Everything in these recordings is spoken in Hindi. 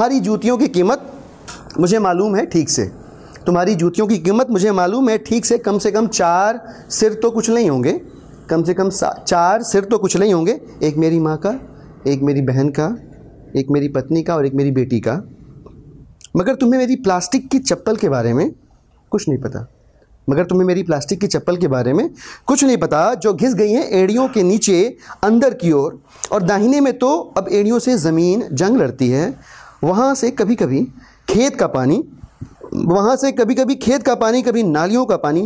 तुम्हारी जूतियों की कीमत मुझे मालूम है ठीक से, तुम्हारी जूतियों की कीमत मुझे मालूम है ठीक से कम चार सिर तो कुछ नहीं होंगे, कम से कम चार सिर तो कुछ नहीं होंगे, एक मेरी माँ का, एक मेरी बहन का, एक मेरी पत्नी का और एक मेरी बेटी का। मगर तुम्हें मेरी प्लास्टिक की चप्पल के बारे में कुछ नहीं पता, मगर तुम्हें मेरी प्लास्टिक की चप्पल के बारे में कुछ नहीं पता, जो घिस गई हैं एड़ियों के नीचे अंदर की ओर, और दाहिने में तो अब एड़ियों से ज़मीन जंग लड़ती है, वहाँ से कभी कभी खेत का पानी, वहाँ से कभी कभी खेत का पानी, कभी नालियों का पानी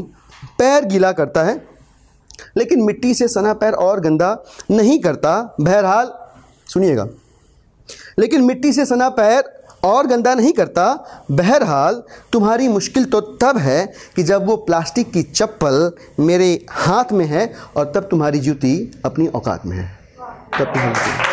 पैर गीला करता है, लेकिन मिट्टी से सना पैर और गंदा नहीं करता। बहरहाल सुनिएगा, लेकिन मिट्टी से सना पैर और गंदा नहीं करता। बहरहाल तुम्हारी मुश्किल तो तब है कि जब वो प्लास्टिक की चप्पल मेरे हाथ में है और तब तुम्हारी जूती अपनी औकात में है, तब तुम्हारी